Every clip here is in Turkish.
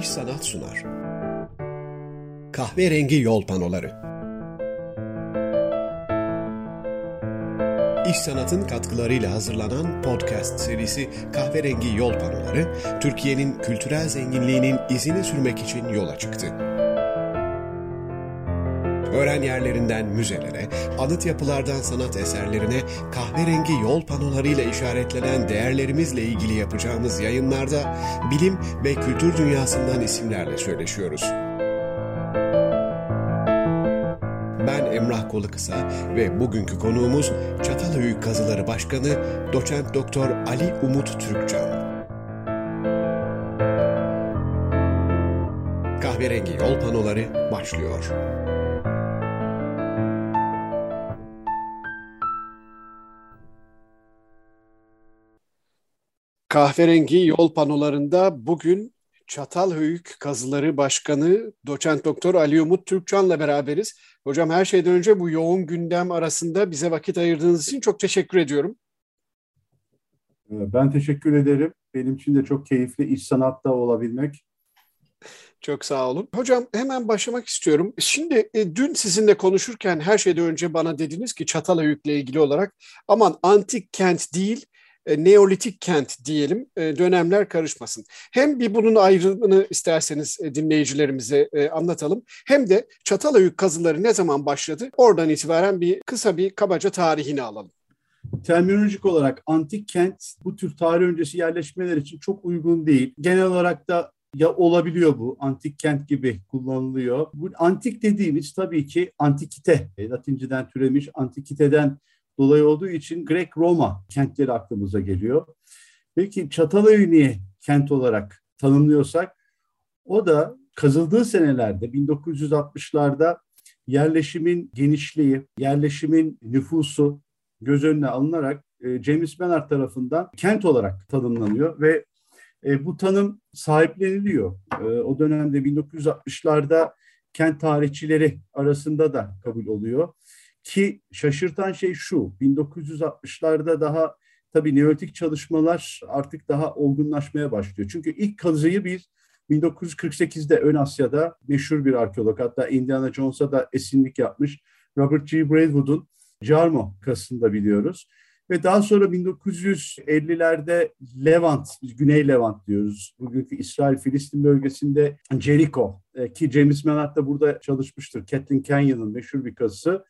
bir sanat sunar. Kahverengi yol panoları. İş sanatın katkılarıyla hazırlanan podcast serisi Kahverengi Yol Panoları, Türkiye'nin kültürel zenginliğinin izini sürmek için yola çıktı. Öğren yerlerinden müzelere, anıt yapılardan sanat eserlerine kahverengi yol panolarıyla işaretlenen değerlerimizle ilgili yapacağımız yayınlarda bilim ve kültür dünyasından isimlerle söyleşiyoruz. Ben Emrah Kolukısa ve bugünkü konuğumuz Çatalhöyük Kazıları Başkanı Doçent Doktor Ali Umut Türkcan. Kahverengi Yol Panoları başlıyor. Kahverengi Yol Panolarında bugün Çatalhöyük Kazıları Başkanı Doçent Doktor Ali Umut Türkcan'la beraberiz. Hocam, her şeyden önce bu yoğun gündem arasında bize vakit ayırdığınız için çok teşekkür ediyorum. Ben teşekkür ederim. Benim için de çok keyifli iş sanatta olabilmek. Çok sağ olun. Hocam, hemen başlamak istiyorum. Şimdi dün sizinle konuşurken her şeyden önce bana dediniz ki Çatalhöyük'le ilgili olarak aman antik kent değil, Neolitik kent diyelim, dönemler karışmasın. Hem bir bunun ayrımını isterseniz dinleyicilerimize anlatalım. Hem de Çatalhöyük kazıları ne zaman başladı? Oradan itibaren kabaca tarihini alalım. Terminolojik olarak antik kent bu tür tarih öncesi yerleşmeler için çok uygun değil. Genel olarak da ya olabiliyor bu, antik kent gibi kullanılıyor. Bu antik dediğimiz tabii ki antikite, Latinceden türemiş antikiteden dolayı olduğu için Grek-Roma kentleri aklımıza geliyor. Peki Çatalhöyük'ü niye kent olarak tanımlıyorsak, o da kazıldığı senelerde 1960'larda yerleşimin genişliği, yerleşimin nüfusu göz önüne alınarak James Bernard tarafından kent olarak tanımlanıyor ve bu tanım sahipleniliyor. O dönemde 1960'larda kent tarihçileri arasında da kabul oluyor. Ki şaşırtan şey şu, 1960'larda daha tabii neolitik çalışmalar artık daha olgunlaşmaya başlıyor. Çünkü ilk kazıyı biz 1948'de Ön Asya'da meşhur bir arkeolog, hatta Indiana Jones'a da esinlik yapmış Robert G. Braidwood'un Jarmo kazısında biliyoruz. Ve daha sonra 1950'lerde Levant, biz Güney Levant diyoruz, bugünkü İsrail-Filistin bölgesinde Jericho, ki James Bernard da burada çalışmıştır, Kathleen Kenyon'un meşhur bir kazısı.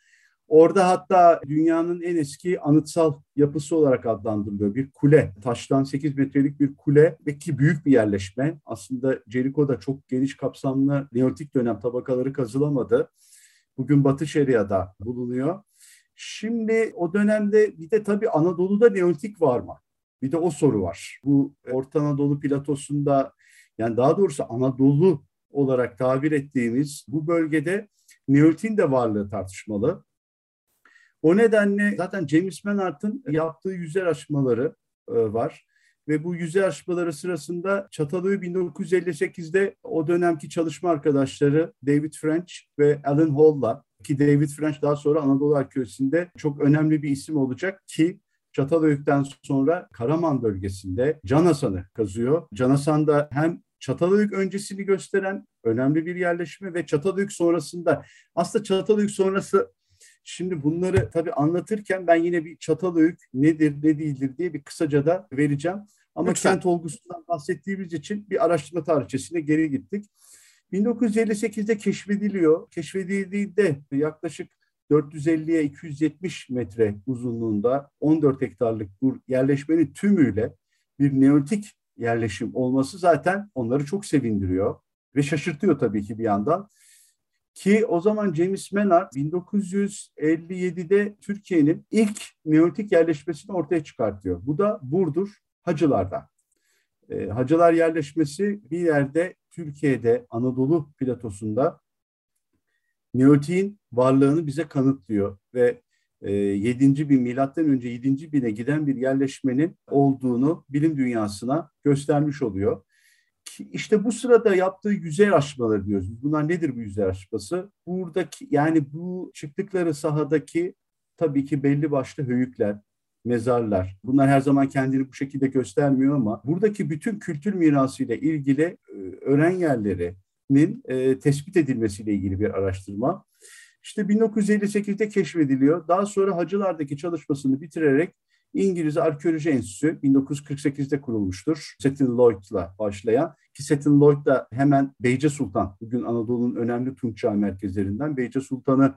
Orada hatta dünyanın en eski anıtsal yapısı olarak adlandırılıyor. Bir kule, taştan 8 metrelik bir kule ve ki büyük bir yerleşme. Aslında Jericho'da çok geniş kapsamlı neolitik dönem tabakaları kazılamadı. Bugün Batı Şeria'da bulunuyor. Şimdi o dönemde bir de tabii Anadolu'da neolitik var mı? Bir de o soru var. Bu Orta Anadolu platosunda, yani daha doğrusu Anadolu olarak tabir ettiğimiz bu bölgede neolitin de varlığı tartışmalı. O nedenle zaten James Bernard'ın yaptığı yüzey araştırmaları var ve bu yüzey araştırmaları sırasında Çatalhöyük 1958'de o dönemki çalışma arkadaşları David French ve Alan Hall'la, ki David French daha sonra Anadolu Arkeolojisi'nde çok önemli bir isim olacak ki Çatalhöyük'ten sonra Karaman bölgesinde Can Hasan'ı kazıyor. Can Hasan da hem Çatalhöyük öncesini gösteren önemli bir yerleşme ve Çatalhöyük sonrasında, aslında Çatalhöyük sonrası. Şimdi bunları tabii anlatırken ben yine bir Çatalhöyük nedir, ne değildir diye bir kısaca da vereceğim. Ama lütfen. Kent olgusundan bahsettiğimiz için bir araştırma tarihçesine geri gittik. 1958'de keşfediliyor. Keşfedildiğinde yaklaşık 450'ye 270 metre uzunluğunda 14 hektarlık bu yerleşmenin tümüyle bir neolitik yerleşim olması zaten onları çok sevindiriyor ve şaşırtıyor tabii ki bir yandan. Ki o zaman James Bernard 1957'de Türkiye'nin ilk neolitik yerleşmesini ortaya çıkartıyor. Bu da Burdur Hacılar'da. Hacılar yerleşmesi bir yerde Türkiye'de, Anadolu platosunda neolitin varlığını bize kanıtlıyor. Ve 7. bin, milattan önce 7. bine giden bir yerleşmenin olduğunu bilim dünyasına göstermiş oluyor. İşte bu sırada yaptığı yüzey araştırmaları diyoruz. Bunlar nedir bu yüzey araştırması? Buradaki, yani bu çıktıkları sahadaki tabii ki belli başlı höyükler, mezarlar. Bunlar her zaman kendini bu şekilde göstermiyor ama buradaki bütün kültür mirasıyla ilgili öğren yerlerinin tespit edilmesiyle ilgili bir araştırma. İşte 1958'de keşfediliyor. Daha sonra Hacılar'daki çalışmasını bitirerek İngiliz Arkeoloji Enstitüsü 1948'de kurulmuştur. Seton Lloyd'la başlayan, ki Seton Lloyd da hemen Beyce Sultan, bugün Anadolu'nun önemli Tunç Çağı merkezlerinden Beyce Sultan'ı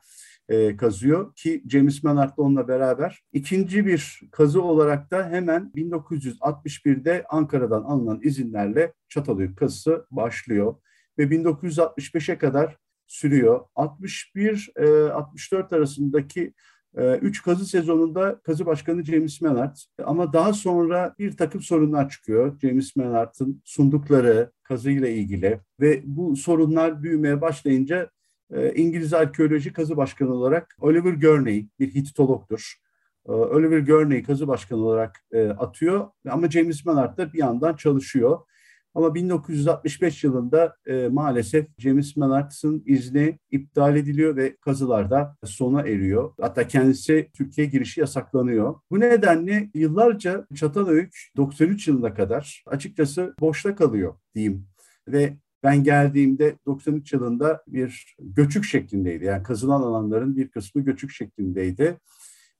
kazıyor ki James Mannard da onunla beraber. İkinci bir kazı olarak da hemen 1961'de Ankara'dan alınan izinlerle Çatalhöyük kazısı başlıyor ve 1965'e kadar sürüyor. 61-64 arasındaki 3 kazı sezonunda kazı başkanı James Mannard, ama daha sonra bir takım sorunlar çıkıyor James Mannard'ın sundukları kazıyla ilgili ve bu sorunlar büyümeye başlayınca İngiliz Arkeoloji Kazı Başkanı olarak Oliver Gurney, bir Hititologdur, Oliver Gurney kazı başkanı olarak atıyor ama James Mannard da bir yandan çalışıyor. Ama 1965 yılında maalesef James Mannard'ın izni iptal ediliyor ve kazılarda sona eriyor. Hatta kendisi Türkiye girişi yasaklanıyor. Bu nedenle yıllarca Çatalhöyük 93 yılına kadar açıkçası boşta kalıyor diyeyim. Ve ben geldiğimde 93 yılında bir göçük şeklindeydi. Yani kazılan alanların bir kısmı göçük şeklindeydi.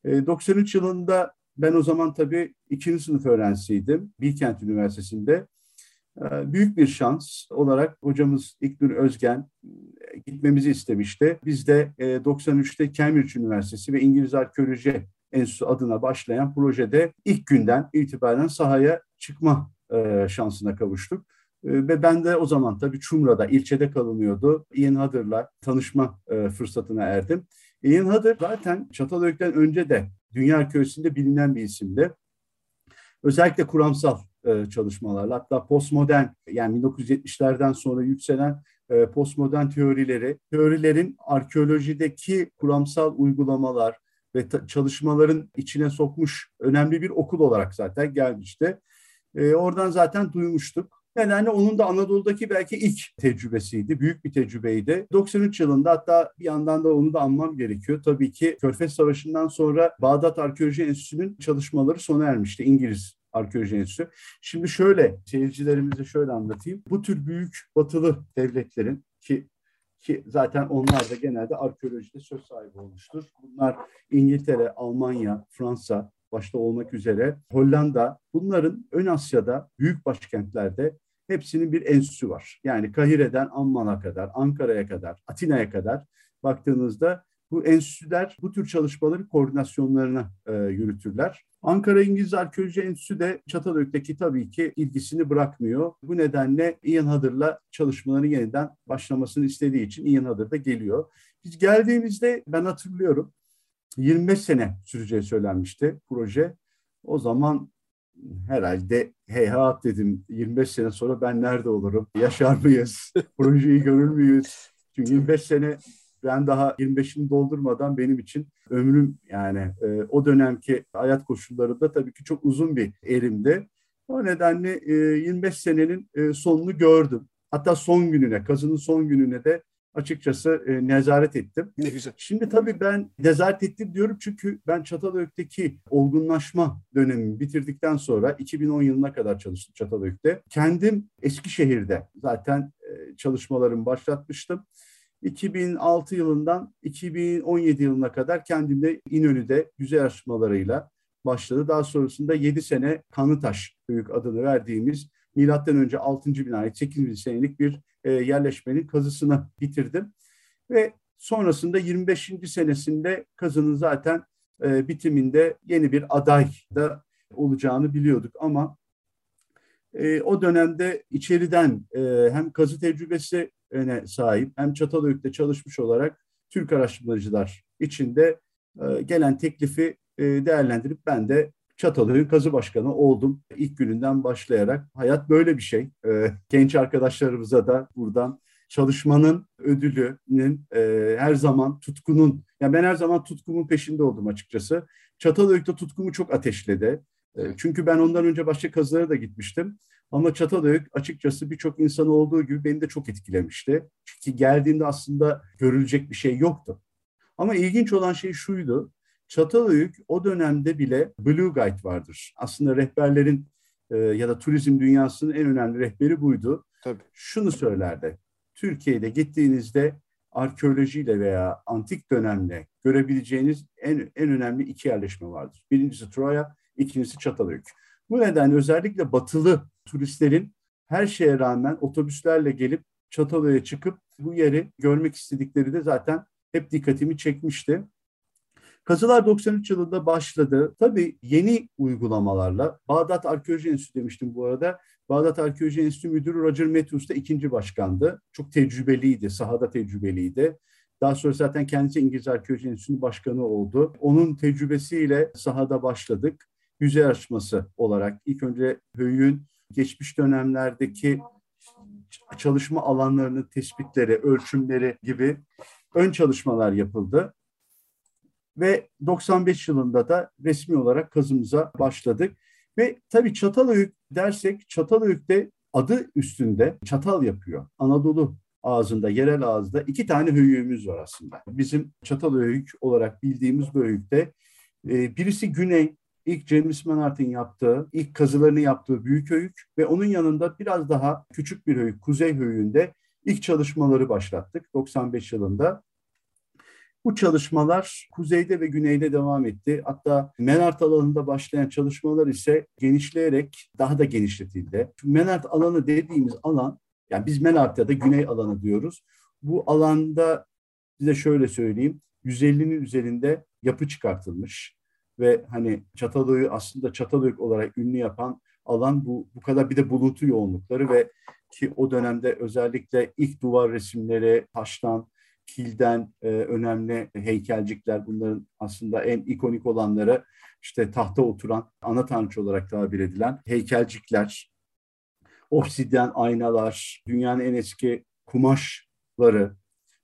93 yılında ben o zaman tabii 2. sınıf öğrencisiydim Bilkent Üniversitesi'nde. Büyük bir şans olarak hocamız İknur Özgen gitmemizi istemişti. Biz de 93'te Cambridge Üniversitesi ve İngiliz Arkeoloji Enstitüsü adına başlayan projede ilk günden itibaren sahaya çıkma şansına kavuştuk. Ve ben de o zaman tabii Çumra'da, ilçede kalınıyordu. Ian Hutter'la tanışma fırsatına erdim. Ian Hutter zaten Çatalhöyük'ten önce de dünya arkeolojisinde bilinen bir isimdi. Özellikle kuramsal çalışmalarla, hatta postmodern, yani 1970'lerden sonra yükselen postmodern teorilerin arkeolojideki kuramsal uygulamalar ve çalışmaların içine sokmuş önemli bir okul olarak zaten gelmişti. Oradan zaten duymuştuk. Yani onun da Anadolu'daki belki ilk tecrübesiydi, büyük bir tecrübeydi. 93 yılında, hatta bir yandan da onu da anmam gerekiyor. Tabii ki Körfez Savaşı'ndan sonra Bağdat Arkeoloji Enstitüsü'nün çalışmaları sona ermişti, İngiliz Arkeoloji Enstitüsü. Şimdi şöyle, seyircilerimize şöyle anlatayım. Bu tür büyük batılı devletlerin ki zaten onlar da genelde arkeolojide söz sahibi olmuştur. Bunlar İngiltere, Almanya, Fransa başta olmak üzere Hollanda, bunların Ön Asya'da büyük başkentlerde hepsinin bir enstitüsü var. Yani Kahire'den Amman'a kadar, Ankara'ya kadar, Atina'ya kadar baktığınızda bu enstitüler bu tür çalışmaları koordinasyonlarına yürütürler. Ankara İngiliz Arkeoloji Enstitüsü de Çatalhöyük'teki tabii ki ilgisini bırakmıyor. Bu nedenle Ian Hutter'la çalışmaları yeniden başlamasını istediği için Ian Hutter da geliyor. Biz geldiğimizde ben hatırlıyorum 25 sene süreceği söylenmişti proje. O zaman herhalde heyhat dedim, 25 sene sonra ben nerede olurum? Yaşar mıyız? Projeyi görür müyüz? Çünkü 25 sene... Ben daha 25'ini doldurmadan benim için ömrüm, yani o dönemki hayat koşullarında tabii ki çok uzun bir erimdi. O nedenle 25 senenin sonunu gördüm. Hatta son gününe, kazının son gününe de açıkçası nezaret ettim. Ne güzel. Şimdi tabii ben nezaret ettim diyorum çünkü ben Çatalhöyük'teki olgunlaşma dönemini bitirdikten sonra 2010 yılına kadar çalıştım Çatalhöyük'te. Kendim Eskişehir'de zaten çalışmalarımı başlatmıştım. 2006 yılından 2017 yılına kadar kendimde İnönü'de yüzey araştırmalarıyla başladı. Daha sonrasında 7 sene Kanlıtaş Höyük adını verdiğimiz M.Ö. 6. bine ait 8.000 senelik bir yerleşmenin kazısını bitirdim. Ve sonrasında 25. senesinde kazının zaten bitiminde yeni bir aday da olacağını biliyorduk ama o dönemde içeriden hem kazı tecrübesi öne sahip hem Çatalhöyük'te çalışmış olarak Türk araştırmacılar içinde gelen teklifi değerlendirip ben de Çatalhöyük kazı başkanı oldum. İlk gününden başlayarak. Hayat böyle bir şey. Genç arkadaşlarımıza da buradan çalışmanın ödülünün her zaman tutkunun, yani ben her zaman tutkumun peşinde oldum açıkçası. Çatalhöyük'te tutkumu çok ateşledi. Çünkü ben ondan önce başka kazılara da gitmiştim. Ama Çatalhöyük açıkçası birçok insanı olduğu gibi beni de çok etkilemişti. Çünkü geldiğimde aslında görülecek bir şey yoktu. Ama ilginç olan şey şuydu. Çatalhöyük o dönemde bile Blue Guide vardır. Aslında rehberlerin ya da turizm dünyasının en önemli rehberi buydu. Tabii. Şunu söylerdi. Türkiye'de gittiğinizde arkeolojiyle veya antik dönemle görebileceğiniz en önemli iki yerleşme vardır. Birincisi Troya, ikincisi Çatalhöyük. Bu nedenle özellikle batılı turistlerin her şeye rağmen otobüslerle gelip Çatalhöyük'e çıkıp bu yeri görmek istedikleri de zaten hep dikkatimi çekmişti. Kazılar 93 yılında başladı. Tabii yeni uygulamalarla Bağdat Arkeoloji Enstitüsü demiştim bu arada. Bağdat Arkeoloji Enstitüsü Müdürü Roger Matthews da ikinci başkandı. Çok tecrübeliydi, sahada tecrübeliydi. Daha sonra zaten kendisi İngiliz Arkeoloji Enstitüsü'nün başkanı oldu. Onun tecrübesiyle sahada başladık. Yüzey araştırması olarak ilk önce höyüğün geçmiş dönemlerdeki çalışma alanlarının tespitleri, ölçümleri gibi ön çalışmalar yapıldı. Ve 95 yılında da resmi olarak kazımıza başladık. Ve tabii Çatalhöyük dersek, Çatalhöyük'te adı üstünde çatal yapıyor. Anadolu ağzında, yerel ağızda iki tane höyüğümüz var aslında. Bizim Çatalhöyük olarak bildiğimiz bu höyükte birisi Güney, ilk James Manart'ın yaptığı, ilk kazılarını yaptığı büyük höyük ve onun yanında biraz daha küçük bir höyük, Kuzey Höyüğü'nde ilk çalışmaları başlattık 95 yılında. Bu çalışmalar kuzeyde ve güneyde devam etti. Hatta Menart alanında başlayan çalışmalar ise genişleyerek daha da genişletildi. Çünkü Menart alanı dediğimiz alan, yani biz Menart ya da güney alanı diyoruz. Bu alanda size şöyle söyleyeyim, 150'nin üzerinde yapı çıkartılmış. Ve hani Çatalhöyük aslında Çatalhöyük olarak ünlü yapan alan bu kadar, bir de buluntu yoğunlukları ve ki o dönemde özellikle ilk duvar resimleri taştan, kilden önemli heykelcikler, bunların aslında en ikonik olanları işte tahta oturan, ana tanrıç olarak tabir edilen heykelcikler, obsidyen aynalar, dünyanın en eski kumaşları,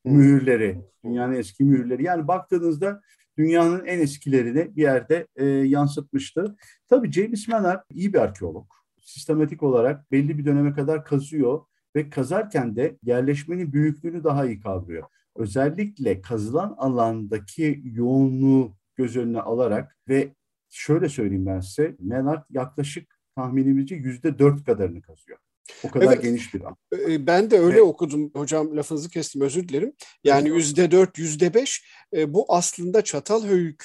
mühürleri, dünyanın eski mühürleri. Yani baktığınızda dünyanın en eskilerini bir yerde yansıtmıştı. Tabii James Manard iyi bir arkeolog. Sistematik olarak belli bir döneme kadar kazıyor ve kazarken de yerleşmenin büyüklüğünü daha iyi kavrıyor. Özellikle kazılan alandaki yoğunluğu göz önüne alarak ve şöyle söyleyeyim ben size, Menard yaklaşık tahminimizce %4 kadarını kazıyor. O kadar evet, geniş bir alan. Ben de öyle okudum hocam, lafınızı kestim, özür dilerim. Yani %4, %5 bu aslında Çatalhöyük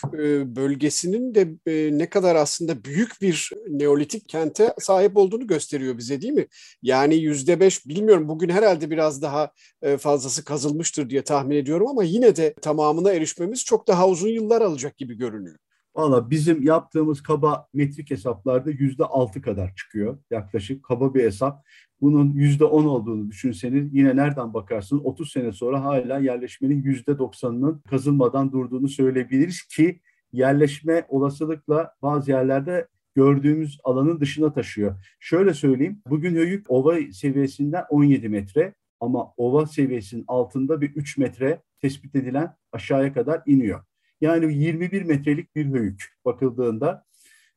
bölgesinin de ne kadar aslında büyük bir Neolitik kente sahip olduğunu gösteriyor bize, değil mi? Yani %5 bilmiyorum, bugün herhalde biraz daha fazlası kazılmıştır diye tahmin ediyorum ama yine de tamamına erişmemiz çok daha uzun yıllar alacak gibi görünüyor. Valla bizim yaptığımız kaba metrik hesaplarda %6 kadar çıkıyor yaklaşık, kaba bir hesap. Bunun %10 olduğunu düşünseniz yine nereden bakarsınız 30 sene sonra hala yerleşmenin %90'ının kazılmadan durduğunu söyleyebiliriz ki yerleşme olasılıkla bazı yerlerde gördüğümüz alanın dışına taşıyor. Şöyle söyleyeyim, bugün höyük ova seviyesinden 17 metre ama ova seviyesinin altında bir 3 metre tespit edilen aşağıya kadar iniyor. Yani 21 metrelik bir höyük bakıldığında,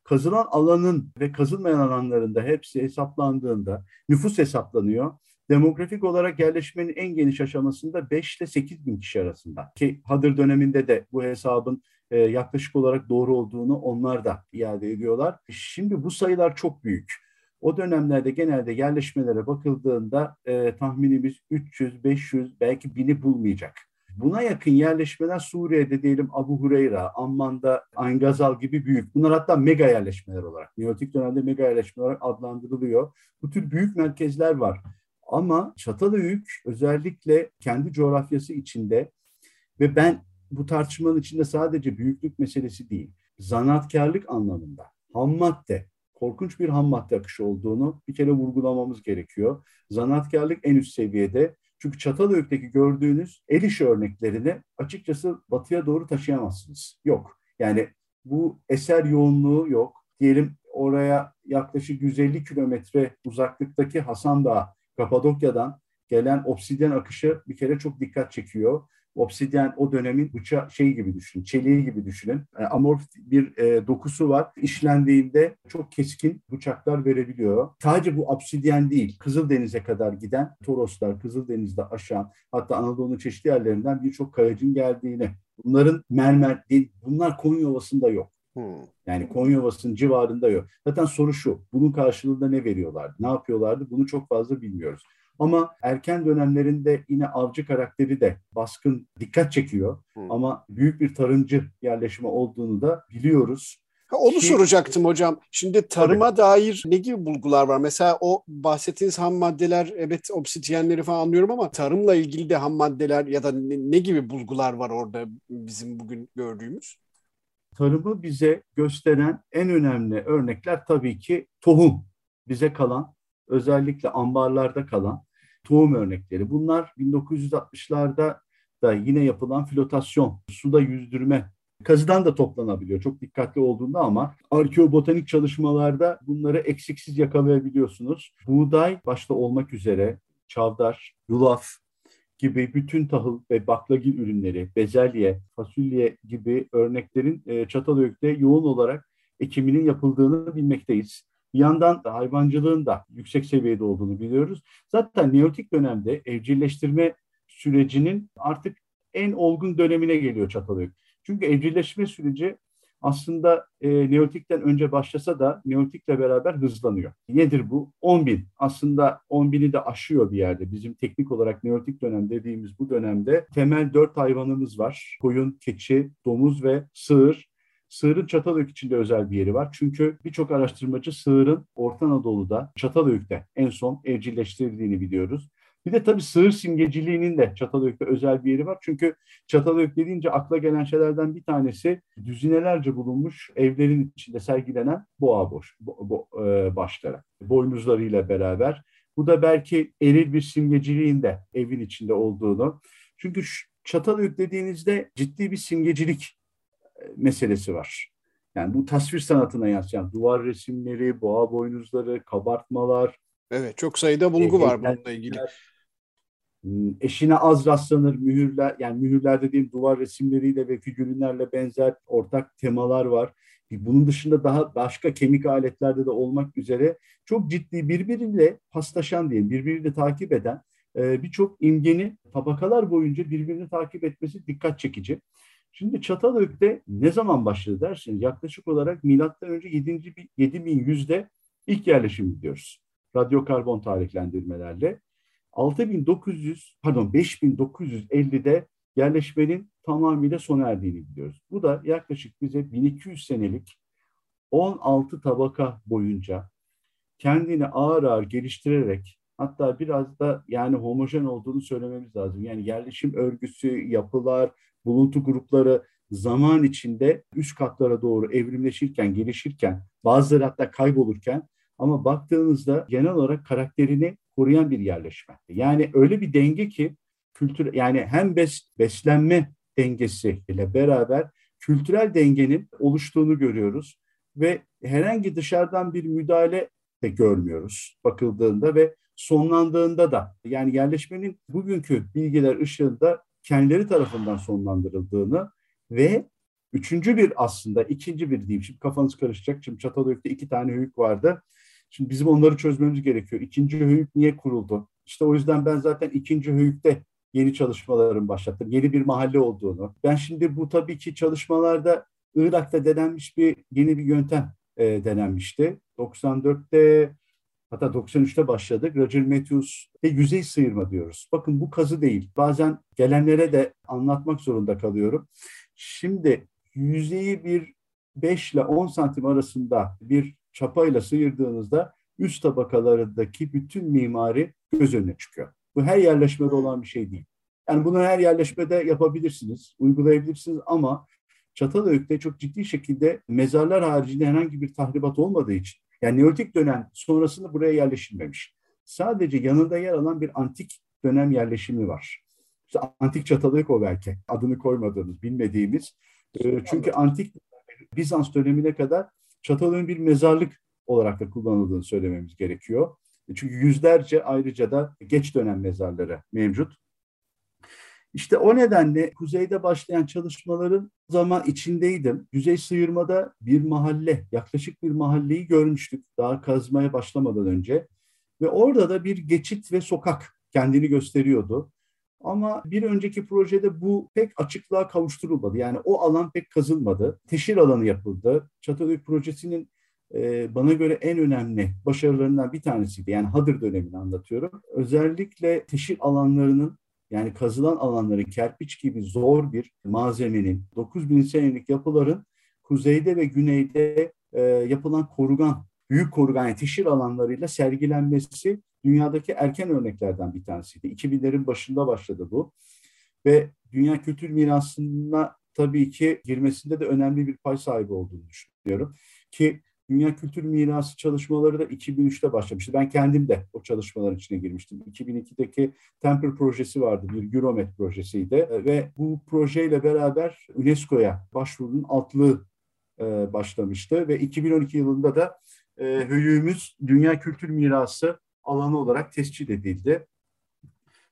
kazılan alanın ve kazılmayan alanlarında hepsi hesaplandığında, nüfus hesaplanıyor. Demografik olarak yerleşmenin en geniş aşamasında 5 ile 8 bin kişi arasında. Ki Hadır döneminde de bu hesabın yaklaşık olarak doğru olduğunu onlar da iade ediyorlar. Şimdi bu sayılar çok büyük. O dönemlerde genelde yerleşmelere bakıldığında tahminimiz 300, 500 belki 1000'i bulmayacak. Buna yakın yerleşmeler Suriye'de diyelim Abu Hureyra, Amman'da Ayn Gazal gibi büyük. Bunlar hatta mega yerleşmeler olarak, Neolitik dönemde mega yerleşmeler olarak adlandırılıyor. Bu tür büyük merkezler var. Ama Çatalhöyük özellikle kendi coğrafyası içinde ve ben bu tartışmanın içinde sadece büyüklük meselesi değil, zanaatkarlık anlamında ham madde, korkunç bir ham madde akışı olduğunu bir kere vurgulamamız gerekiyor. Zanaatkarlık en üst seviyede. Çünkü Çatalhöyük'teki gördüğünüz el işi örneklerini açıkçası batıya doğru taşıyamazsınız. Yok. Yani bu eser yoğunluğu yok. Diyelim oraya yaklaşık 150 kilometre uzaklıktaki Hasan Dağı, Kapadokya'dan gelen obsidyen akışı bir kere çok dikkat çekiyor. Obsidian o dönemin uça şey gibi düşünün, çeliği gibi düşünün. Amorf bir dokusu var. İşlendiğinde çok keskin bıçaklar verebiliyor. Sadece bu obsidian değil, Kızıldeniz'e kadar giden Toroslar, Kızıldeniz'de aşan, hatta Anadolu'nun çeşitli yerlerinden birçok kayacın geldiğini. Bunların mermer değil, bunlar Konya Ovası'nda yok. Yani Konya Ovası'nın civarında yok. Zaten soru şu, bunun karşılığında ne veriyorlardı, ne yapıyorlardı bunu çok fazla bilmiyoruz. Ama erken dönemlerinde yine avcı karakteri de baskın dikkat çekiyor. Ama büyük bir tarımcı yerleşimi olduğunu da biliyoruz. Onu soracaktım hocam. Şimdi tarıma dair ne gibi bulgular var? Mesela o bahsettiğiniz ham maddeler, evet obsidyenleri falan anlıyorum ama tarımla ilgili de ham maddeler ya da ne gibi bulgular var orada bizim bugün gördüğümüz? Tarımı bize gösteren en önemli örnekler tabii ki tohum. Bize kalan, özellikle ambarlarda kalan tohum örnekleri. Bunlar 1960'larda da yine yapılan flotasyon, suda yüzdürme, kazıdan da toplanabiliyor çok dikkatli olduğunda ama arkeobotanik çalışmalarda bunları eksiksiz yakalayabiliyorsunuz. Buğday başta olmak üzere çavdar, yulaf gibi bütün tahıl ve baklagil ürünleri, bezelye, fasulye gibi örneklerin Çatalhöyük'te yoğun olarak ekiminin yapıldığını bilmekteyiz. Bir yandan da hayvancılığın da yüksek seviyede olduğunu biliyoruz. Zaten Neolitik dönemde evcilleştirme sürecinin artık en olgun dönemine geliyor Çatalhöyük. Çünkü evcilleşme süreci aslında Neolitik'ten önce başlasa da Neolitik'le beraber hızlanıyor. Nedir bu? 10.000. Aslında 10.000'i de aşıyor bir yerde. Bizim teknik olarak Neolitik dönem dediğimiz bu dönemde temel 4 hayvanımız var. Koyun, keçi, domuz ve sığır. Sığırın Çatalhöyük içinde özel bir yeri var. Çünkü birçok araştırmacı sığırın Orta Anadolu'da, Çatalhöyük'te en son evcilleştirildiğini biliyoruz. Bir de tabii sığır simgeciliğinin de Çatalhöyük'te özel bir yeri var. Çünkü Çatalhöyük dediğince akla gelen şeylerden bir tanesi düzinelerce bulunmuş evlerin içinde sergilenen boğa başları, boynuzlarıyla beraber. Bu da belki eril bir simgeciliğin de evin içinde olduğunu. Çünkü Çatalhöyük dediğinizde ciddi bir simgecilik meselesi var. Yani bu tasvir sanatına yansıyan duvar resimleri, boğa boynuzları, kabartmalar. Evet, çok sayıda bulgu var bununla ilgili. Eşine az rastlanır mühürler, yani mühürler dediğim duvar resimleriyle ve figürlerle benzer ortak temalar var. Bunun dışında daha başka kemik aletlerde de olmak üzere çok ciddi birbiriyle paslaşan diye, birbiriyle takip eden birçok imgeni tabakalar boyunca birbirini takip etmesi dikkat çekici. Şimdi Çatalhöyük'te ne zaman başladı dersiniz? Yaklaşık olarak milattan önce 7100'de ilk yerleşim diyoruz. Radyokarbon tarihlendirmelerle 5950'de yerleşmenin tamamıyla sona erdiğini biliyoruz. Bu da yaklaşık bize 1200 senelik 16 tabaka boyunca kendini ağır ağır geliştirerek, hatta biraz da yani homojen olduğunu söylememiz lazım. Yani yerleşim örgüsü, yapılar, buluntu grupları zaman içinde üst katlara doğru evrimleşirken, gelişirken, bazıları hatta kaybolurken, ama baktığınızda genel olarak karakterini koruyan bir yerleşme. Yani öyle bir denge ki kültür, yani hem beslenme dengesi ile beraber kültürel dengenin oluştuğunu görüyoruz ve herhangi dışarıdan bir müdahale de görmüyoruz bakıldığında ve sonlandığında da, yani yerleşmenin bugünkü bilgiler ışığında kendileri tarafından sonlandırıldığını ve ikinci bir diyeyim. Şimdi kafanız karışacak. Şimdi Çatalhöyük'te 2 tane höyük vardı. Şimdi bizim onları çözmemiz gerekiyor. İkinci höyük niye kuruldu? İşte o yüzden ben zaten ikinci höyükte yeni çalışmalarımı başlattım. Yeni bir mahalle olduğunu. Ben şimdi bu tabii ki çalışmalarda Irak'ta denenmiş yeni bir yöntem denenmişti. 94'te hatta 93'te başladık. Roger Matthews ve yüzey sıyırma diyoruz. Bakın bu kazı değil. Bazen gelenlere de anlatmak zorunda kalıyorum. Şimdi yüzeyi bir 5 ile 10 santim arasında bir çapayla sıyırdığınızda üst tabakalarındaki bütün mimari göz önüne çıkıyor. Bu her yerleşmede olan bir şey değil. Yani bunu her yerleşmede yapabilirsiniz, uygulayabilirsiniz ama Çatalhöyük'te çok ciddi şekilde mezarlar haricinde herhangi bir tahribat olmadığı için, yani Neolitik dönem sonrasında buraya yerleşilmemiş. Sadece yanında yer alan bir antik dönem yerleşimi var. İşte antik Çatalhöyük o belki, adını koymadığımız, bilmediğimiz. Çünkü antik Bizans dönemine kadar Çatalhöyük'ün bir mezarlık olarak da kullanıldığını söylememiz gerekiyor. Çünkü yüzlerce ayrıca da geç dönem mezarları mevcut. İşte o nedenle kuzeyde başlayan çalışmaların zaman içindeydim. Yüzey sıyırmada bir mahalle, yaklaşık bir mahalleyi görmüştük daha kazmaya başlamadan önce. Ve orada da bir geçit ve sokak kendini gösteriyordu. Ama bir önceki projede bu pek açıklığa kavuşturulmadı. Yani o alan pek kazılmadı. Teşhir alanı yapıldı. Çatalhöyük projesinin bana göre en önemli başarılarından bir tanesiydi. Yani Hadır dönemini anlatıyorum. Özellikle teşhir alanlarının, yani kazılan alanların, kerpiç gibi zor bir malzemenin, 9000 senelik yapıların kuzeyde ve güneyde yapılan korugan, büyük korugan, yani teşhir alanlarıyla sergilenmesi dünyadaki erken örneklerden bir tanesiydi. 2000'lerin başında başladı bu. Ve dünya kültür mirasına tabii ki girmesinde de önemli bir pay sahibi olduğunu düşünüyorum. Ki dünya kültür mirası çalışmaları da 2003'te başlamıştı. Ben kendim de o çalışmaların içine girmiştim. 2002'deki Temper projesi vardı, bir Euromed projesiydi. Ve bu projeyle beraber UNESCO'ya başvurunun altlığı başlamıştı. Ve 2012 yılında da höyüğümüz dünya kültür mirası alanı olarak tescil edildi.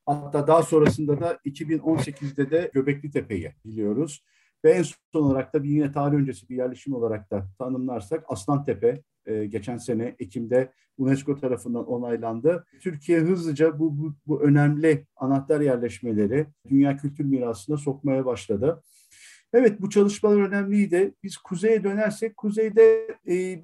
Hatta daha sonrasında da 2018'de de Göbekli Tepe'yi biliyoruz. Ve en son olarak da bir yine tarih öncesi bir yerleşim olarak da tanımlarsak Aslantepe geçen sene Ekim'de UNESCO tarafından onaylandı. Türkiye hızlıca bu önemli anahtar yerleşmeleri dünya kültür mirasına sokmaya başladı. Evet, bu çalışmalar önemliydi. Biz kuzeye dönersek, kuzeyde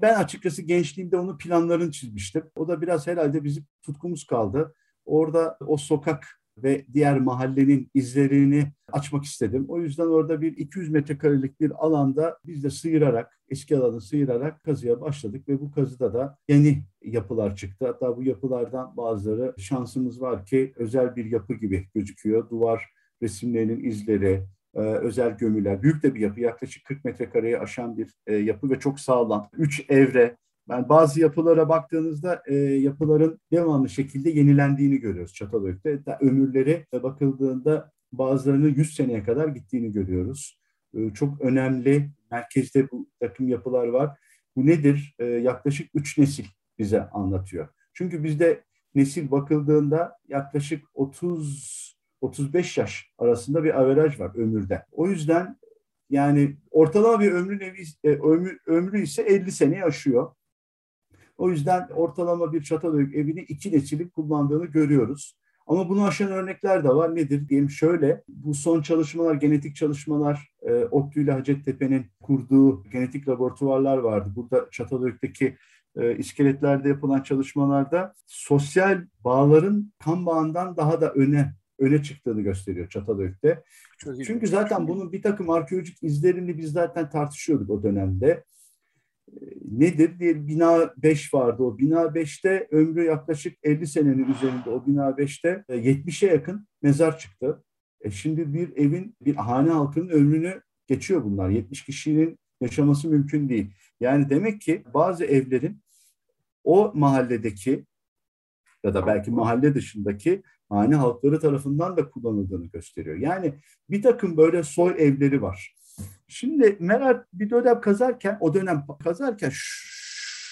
ben açıkçası gençliğimde onun planlarını çizmiştim. O da biraz herhalde bizim tutkumuz kaldı. Orada o sokak ve diğer mahallenin izlerini açmak istedim. O yüzden orada bir 200 metrekarelik bir alanda biz de sıyırarak, eski alanı sıyırarak kazıya başladık ve bu kazıda da yeni yapılar çıktı. Hatta bu yapılardan bazıları şansımız var ki özel bir yapı gibi gözüküyor. Duvar resimlerinin izleri, özel gömüler, büyük de bir yapı, yaklaşık 40 metrekareyi aşan bir yapı ve çok sağlam. 3 evre. Yani bazı yapılara baktığınızda yapıların devamlı şekilde yenilendiğini görüyoruz Çatalhöyük'te. Ömürleri bakıldığında bazılarının 100 seneye kadar gittiğini görüyoruz. Çok önemli merkezde bu takım yapılar var. Bu nedir? Yaklaşık 3 nesil bize anlatıyor. Çünkü bizde nesil bakıldığında yaklaşık 30-35 yaş arasında bir averaj var ömürde. O yüzden yani ortalama bir ömrü ise 50 seneyi aşıyor. O yüzden ortalama bir Çatalhöyük evini 2 nesilin kullandığını görüyoruz. Ama bunu aşan örnekler de var. Nedir? Diyelim şöyle, bu son çalışmalar, genetik çalışmalar, ODTÜ ile Hacettepe'nin kurduğu genetik laboratuvarlar vardı. Burada Çatalhöyük'teki iskeletlerde yapılan çalışmalarda sosyal bağların kan bağından daha da öne çıktığını gösteriyor Çatalhöyük'te. Çünkü zaten bunun bir takım arkeolojik izlerini biz zaten tartışıyorduk o dönemde. Nedir? Bir bina 5 vardı. O bina 5'te ömrü yaklaşık 50 senenin üzerinde, o bina 5'te 70'e yakın mezar çıktı. Şimdi bir evin, bir hane halkının ömrünü geçiyor bunlar. 70 kişinin yaşaması mümkün değil. Yani demek ki bazı evlerin o mahalledeki ya da belki mahalle dışındaki hane halkları tarafından da kullanıldığını gösteriyor. Yani bir takım böyle soy evleri var. Şimdi Meral o dönem kazarken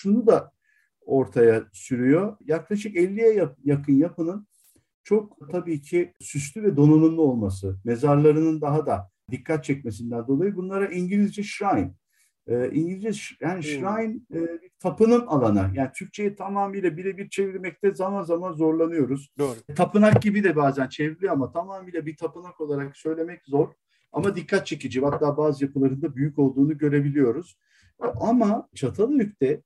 şunu da ortaya sürüyor. Yaklaşık 50'ye yakın yapının çok tabii ki süslü ve donanımlı olması, mezarlarının daha da dikkat çekmesinden dolayı bunlara İngilizce shrine, tapınım alana. Yani Türkçe'yi tamamıyla birebir çevirmekte zaman zaman zorlanıyoruz. Doğru. Tapınak gibi de bazen çevriliyor ama tamamıyla bir tapınak olarak söylemek zor. Ama dikkat çekici, hatta bazı yapılarında büyük olduğunu görebiliyoruz. Ama Çatalhöyük'te,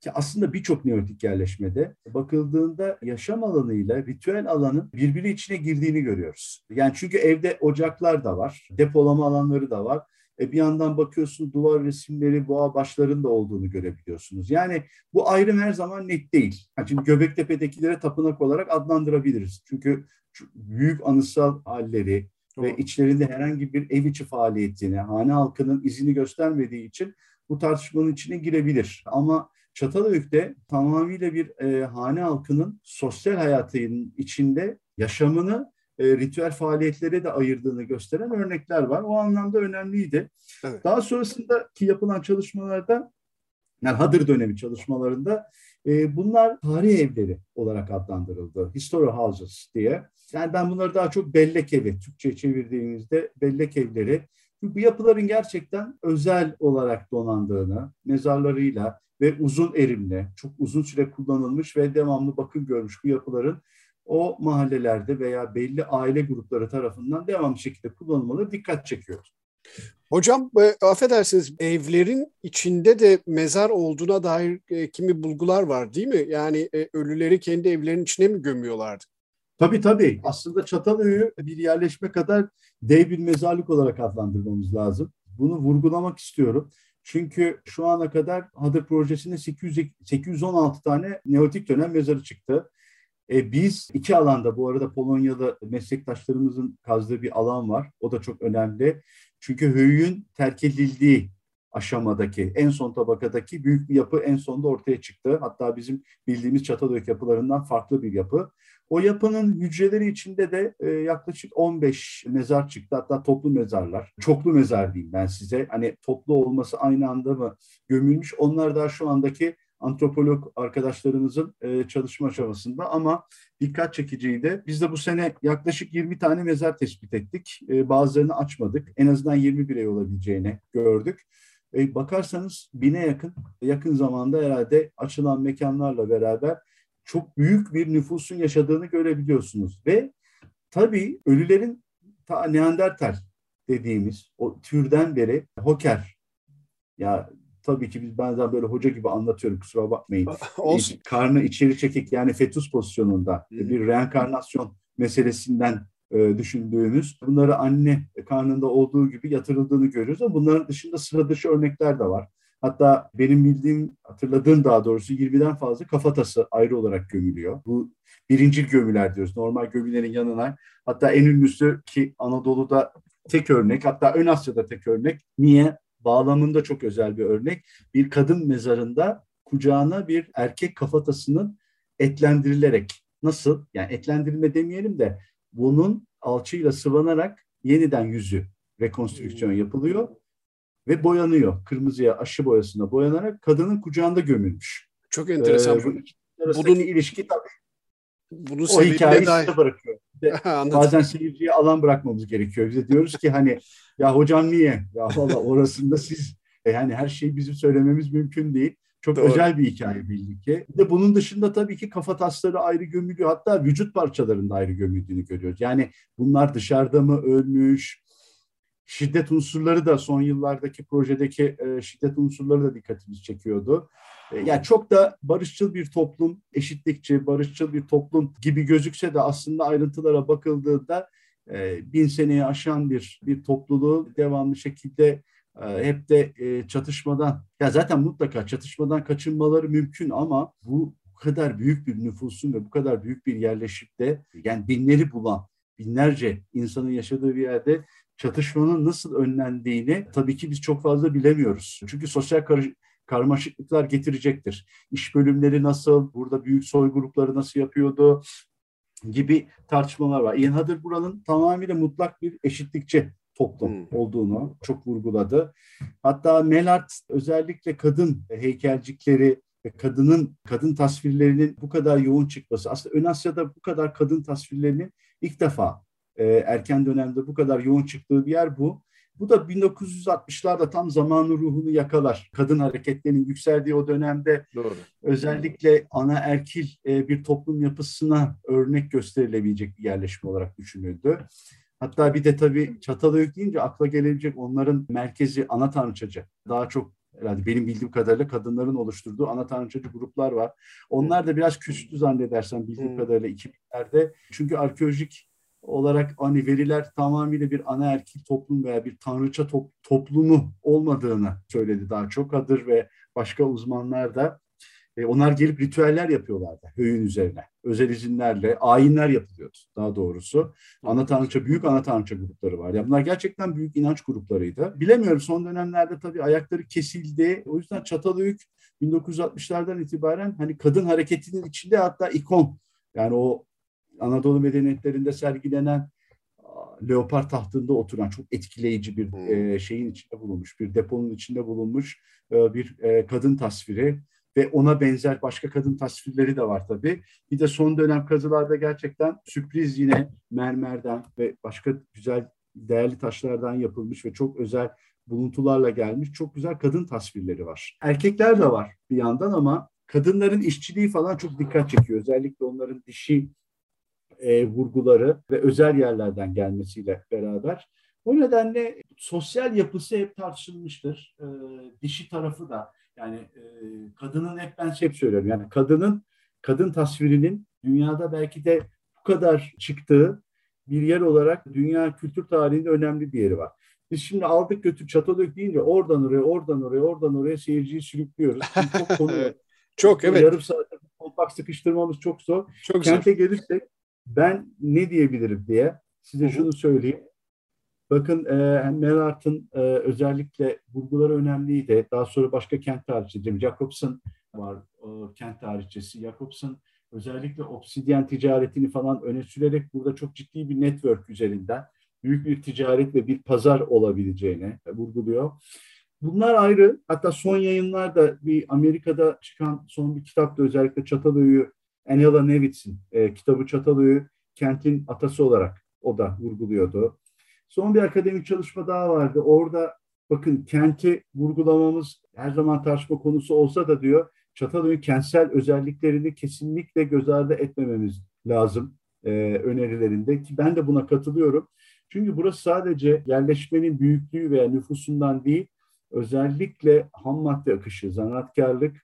ki aslında birçok neolitik yerleşmede bakıldığında yaşam alanıyla ritüel alanın birbiri içine girdiğini görüyoruz. Yani çünkü evde ocaklar da var, depolama alanları da var. Bir yandan bakıyorsun duvar resimleri, boğa başlarında olduğunu görebiliyorsunuz. Yani bu ayrım her zaman net değil. Yani şimdi Göbektepe'dekilere tapınak olarak adlandırabiliriz. Çünkü büyük anıtsal halleri, doğru, ve içlerinde herhangi bir ev içi faaliyetini, hane halkının izini göstermediği için bu tartışmanın içine girebilir. Ama Çatalhöyük'te tamamıyla bir hane halkının sosyal hayatının içinde yaşamını ritüel faaliyetlere de ayırdığını gösteren örnekler var. O anlamda önemliydi. Evet. Daha sonrasındaki yapılan çalışmalarda yani Hadır dönemi çalışmalarında bunlar tarih evleri olarak adlandırıldı. History houses diye. Yani ben bunları daha çok bellek evi, Türkçe çevirdiğimizde bellek evleri. Çünkü bu yapıların gerçekten özel olarak donandığını, mezarlarıyla ve uzun erimle, çok uzun süre kullanılmış ve devamlı bakım görmüş bu yapıların o mahallelerde veya belli aile grupları tarafından devamlı şekilde kullanılmaları dikkat çekiyor. Hocam, affedersiniz, evlerin içinde de mezar olduğuna dair kimi bulgular var değil mi? Yani ölüleri kendi evlerinin içine mi gömüyorlardı? Tabii. Aslında Çatalhöyük'ü bir yerleşme kadar dev bir mezarlık olarak adlandırmamız lazım. Bunu vurgulamak istiyorum. Çünkü şu ana kadar Hadır Projesi'nde 816 tane Neolitik dönem mezarı çıktı. Biz iki alanda, bu arada Polonya'da meslektaşlarımızın kazdığı bir alan var. O da çok önemli. Çünkü höyüğün terk edildiği aşamadaki, en son tabakadaki büyük bir yapı en sonda ortaya çıktı. Hatta bizim bildiğimiz Çatalhöyük yapılarından farklı bir yapı. O yapının hücreleri içinde de yaklaşık 15 mezar çıktı. Hatta toplu mezarlar, çoklu mezar diyeyim ben size. Hani toplu olması aynı anda mı gömülmüş? Onlar daha şu andaki antropolog arkadaşlarımızın çalışma aşamasında, ama dikkat çekiciydi. Biz de bu sene yaklaşık 20 tane mezar tespit ettik. Bazılarını açmadık. En azından 20 birey olabileceğini gördük. Bakarsanız 1000'e yakın zamanda herhalde açılan mekanlarla beraber çok büyük bir nüfusun yaşadığını görebiliyorsunuz. Ve tabii ölülerin Neandertal dediğimiz o türden beri Hocker, ya tabii ki biz bazen böyle hoca gibi anlatıyorum, kusura bakmayın. Olsun. Karnı içeri çekik, yani fetüs pozisyonunda bir reenkarnasyon meselesinden düşündüğümüz, bunları anne karnında olduğu gibi yatırıldığını görüyoruz, ama bunların dışında sıra dışı örnekler de var. Hatta benim bildiğim, hatırladığım daha doğrusu 20'den fazla kafatası ayrı olarak gömülüyor. Bu birincil gömüler diyoruz, normal gömülerin yanına. Hatta en ünlüsü, ki Anadolu'da tek örnek, hatta Ön Asya'da tek örnek. Niye? Bağlamında çok özel bir örnek. Bir kadın mezarında kucağına bir erkek kafatasının etlendirilerek, nasıl? Yani etlendirilme demeyelim de bunun alçıyla sıvanarak yeniden yüzü rekonstrüksiyon yapılıyor ve boyanıyor. Kırmızıya, aşı boyasına boyanarak kadının kucağında gömülmüş. Çok enteresan. Bunun ilişki tabii. Bunu o hikayeyi size bırakıyor. Bazen seyirciye alan bırakmamız gerekiyor. Biz de diyoruz ki hani ya hocam niye? Ya valla orasında siz, yani her şeyi bizim söylememiz mümkün değil. Çok doğru. Özel bir hikaye bildik ki. Bir de bunun dışında tabii ki kafa tasları ayrı gömülüyor. Hatta vücut parçalarında ayrı gömüldüğünü görüyoruz. Yani bunlar dışarıda mı ölmüş? Şiddet unsurları da son yıllardaki projedeki şiddet unsurları da dikkatimizi çekiyordu. Yani çok da barışçıl bir toplum, eşitlikçi, barışçıl bir toplum gibi gözükse de aslında ayrıntılara bakıldığında 1000 seneyi aşan bir topluluğu devamlı şekilde hep de çatışmadan, ya zaten mutlaka çatışmadan kaçınmaları mümkün, ama bu kadar büyük bir nüfusun ve bu kadar büyük bir yerleşikte, yani binleri bulan, binlerce insanın yaşadığı bir yerde çatışmanın nasıl önlendiğini tabii ki biz çok fazla bilemiyoruz. Çünkü sosyal karmaşıklıklar getirecektir. İş bölümleri nasıl, burada büyük soy grupları nasıl yapıyordu gibi tartışmalar var. İlhan Hadır buranın tamamıyla mutlak bir eşitlikçi toplum olduğunu çok vurguladı. Hatta Melart özellikle kadın heykelcikleri ve kadın tasvirlerinin bu kadar yoğun çıkması. Aslında Ön Asya'da bu kadar kadın tasvirlerinin ilk defa erken dönemde bu kadar yoğun çıktığı bir yer bu. Bu da 1960'larda tam zamanın ruhunu yakalar. Kadın hareketlerinin yükseldiği o dönemde doğru. Özellikle anaerkil bir toplum yapısına örnek gösterilebilecek bir yerleşme olarak düşünüldü. Hatta bir de tabii Çatalhöyük deyince akla gelebilecek onların merkezi ana tanrıçacı. Daha çok herhalde benim bildiğim kadarıyla kadınların oluşturduğu ana tanrıçacı gruplar var. Onlar da biraz küçüktü zannedersem bildiğim kadarıyla 2000'lerde. Çünkü arkeolojik olarak hani veriler tamamıyla bir anaerkil toplum veya bir tanrıça toplumu olmadığını söyledi daha çok Hadır ve başka uzmanlar da. Onlar gelip ritüeller yapıyorlardı höyün üzerine. Özel izinlerle ayinler yapılıyordu daha doğrusu. Ana tanrıça, büyük ana tanrıça grupları var. Ya bunlar gerçekten büyük inanç gruplarıydı. Bilemiyorum, son dönemlerde tabii ayakları kesildi. O yüzden Çatalhöyük 1960'lardan itibaren hani kadın hareketinin içinde, hatta ikon, yani o Anadolu medeniyetlerinde sergilenen leopar tahtında oturan çok etkileyici bir şeyin içinde bulunmuş, bir deponun içinde bulunmuş bir kadın tasviri ve ona benzer başka kadın tasvirleri de var tabii. Bir de son dönem kazılarda gerçekten sürpriz yine mermerden ve başka güzel değerli taşlardan yapılmış ve çok özel buluntularla gelmiş çok güzel kadın tasvirleri var. Erkekler de var bir yandan ama kadınların işçiliği falan çok dikkat çekiyor. Özellikle onların dişi vurguları ve özel yerlerden gelmesiyle beraber. O nedenle sosyal yapısı hep tartışılmıştır. Dişi tarafı da yani kadının hep ben hep söylüyorum. Yani kadın tasvirinin dünyada belki de bu kadar çıktığı bir yer olarak dünya kültür tarihinde önemli bir yeri var. Biz şimdi aldık götür Çatalhöyük deyince oradan oraya seyirciyi sürüklüyoruz. Çok konu çok evet. Yarım saatte kompak sıkıştırmamız çok zor. Çok kente zor. Gelirsek ben ne diyebilirim diye size şunu söyleyeyim. Bakın Melart'ın özellikle vurguları önemliydi. Daha sonra başka kent tarihçisi Jacobson var. Kent tarihçisi Jacobson özellikle obsidyen ticaretini falan öne sürerek burada çok ciddi bir network üzerinden büyük bir ticaret ve bir pazar olabileceğini vurguluyor. Bunlar ayrı. Hatta son yayınlarda bir Amerika'da çıkan son bir kitapta özellikle Çatalhöyük'ü Angela Newitz'in kitabı Çatalhöyük'ü kentin atası olarak o da vurguluyordu. Son bir akademik çalışma daha vardı. Orada bakın kenti vurgulamamız her zaman tartışma konusu olsa da diyor Çatalhöyük'ün kentsel özelliklerini kesinlikle göz ardı etmememiz lazım önerilerinde ki ben de buna katılıyorum. Çünkü burası sadece yerleşmenin büyüklüğü veya nüfusundan değil, özellikle ham madde akışı, zanaatkarlık,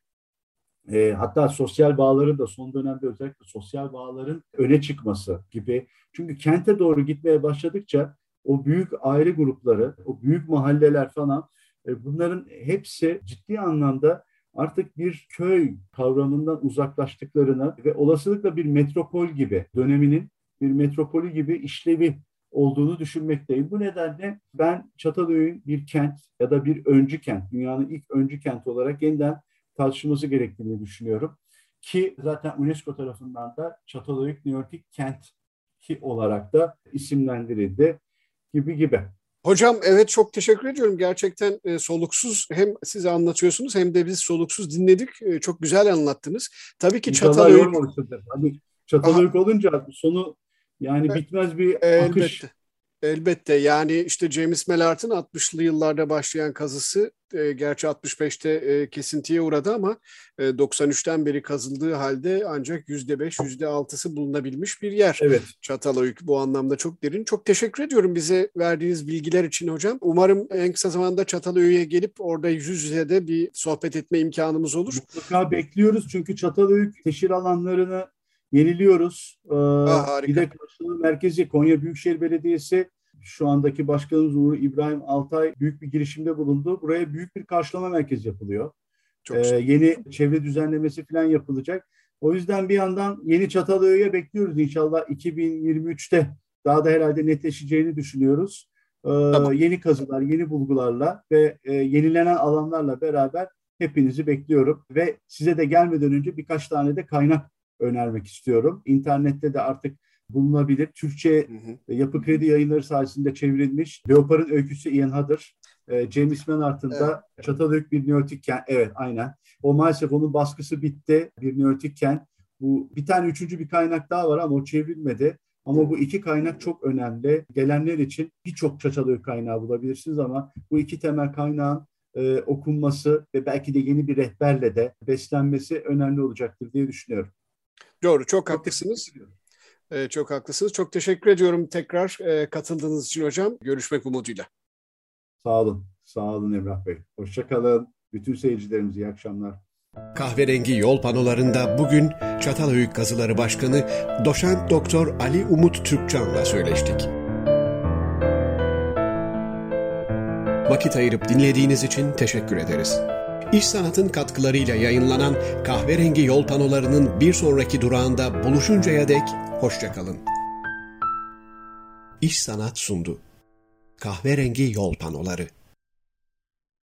hatta sosyal bağların da son dönemde özellikle sosyal bağların öne çıkması gibi. Çünkü kente doğru gitmeye başladıkça o büyük aile grupları, o büyük mahalleler falan bunların hepsi ciddi anlamda artık bir köy kavramından uzaklaştıklarını ve olasılıkla bir metropol gibi, döneminin bir metropolü gibi işlevi olduğunu düşünmekteyim. Bu nedenle ben Çatalhöyük'ün bir kent ya da bir öncü kent, dünyanın ilk öncü kenti olarak yeniden tartışılması gerektiğini düşünüyorum. Ki zaten UNESCO tarafından da Çatalhöyük Neolitik Kenti olarak da isimlendirildi gibi. Hocam evet çok teşekkür ediyorum. Gerçekten soluksuz hem siz anlatıyorsunuz hem de biz soluksuz dinledik. Çok güzel anlattınız. Tabii ki Çatalhöyük... Hani Çatalhöyük olunca sonu yani bitmez bir akış. Elbette yani işte James Melart'ın 60'lı yıllarda başlayan kazısı gerçi 65'te kesintiye uğradı ama 93'ten beri kazıldığı halde ancak %5, %6'sı bulunabilmiş bir yer. Evet. Çatalhöyük bu anlamda çok derin. Çok teşekkür ediyorum bize verdiğiniz bilgiler için hocam. Umarım en kısa zamanda Çatalhöyük'e gelip orada yüz yüze de bir sohbet etme imkanımız olur. Mutlaka bekliyoruz çünkü Çatalhöyük teşhir alanlarını yeniliyoruz. Bir de karşılığı merkezi Konya Büyükşehir Belediyesi şu andaki başkanımız Uğur İbrahim Altay büyük bir girişimde bulundu. Buraya büyük bir karşılama merkezi yapılıyor. Yeni çevre düzenlemesi falan yapılacak. O yüzden bir yandan yeni Çatalhöyük'e bekliyoruz. İnşallah 2023'te daha da herhalde netleşeceğini düşünüyoruz. Yeni kazılar, yeni bulgularla ve yenilenen alanlarla beraber hepinizi bekliyorum. Ve size de gelmeden önce birkaç tane de kaynak önermek istiyorum. İnternette de artık bulunabilir. Türkçe Yapı Kredi Yayınları sayesinde çevrilmiş. Leopar'ın öyküsü Ian Hodder. James Melart'ın da Çatalhöyük bir neolitik kent. Evet aynen. O maalesef onun baskısı bitti. Bir neolitik kent. Bu bir tane üçüncü bir kaynak daha var ama o çevrilmedi. Ama bu iki kaynak çok önemli. Gelenler için birçok Çatalhöyük kaynağı bulabilirsiniz ama bu iki temel kaynağın okunması ve belki de yeni bir rehberle de beslenmesi önemli olacaktır diye düşünüyorum. Doğru, çok haklısınız. Çok haklısınız. Çok teşekkür ediyorum tekrar katıldığınız için hocam. Görüşmek umuduyla. Sağ olun. Sağ olun Emrah Bey. Hoşçakalın. Bütün seyircilerimize iyi akşamlar. Kahverengi yol panolarında bugün Çatalhöyük Kazıları Başkanı Doçent Doktor Ali Umut Türkcan'la söyleştik. Vakit ayırıp dinlediğiniz için teşekkür ederiz. İş Sanat'ın katkılarıyla yayınlanan Kahverengi Yol Panolarının bir sonraki durağında buluşuncaya dek hoşça kalın. İş Sanat sundu. Kahverengi Yol Panoları.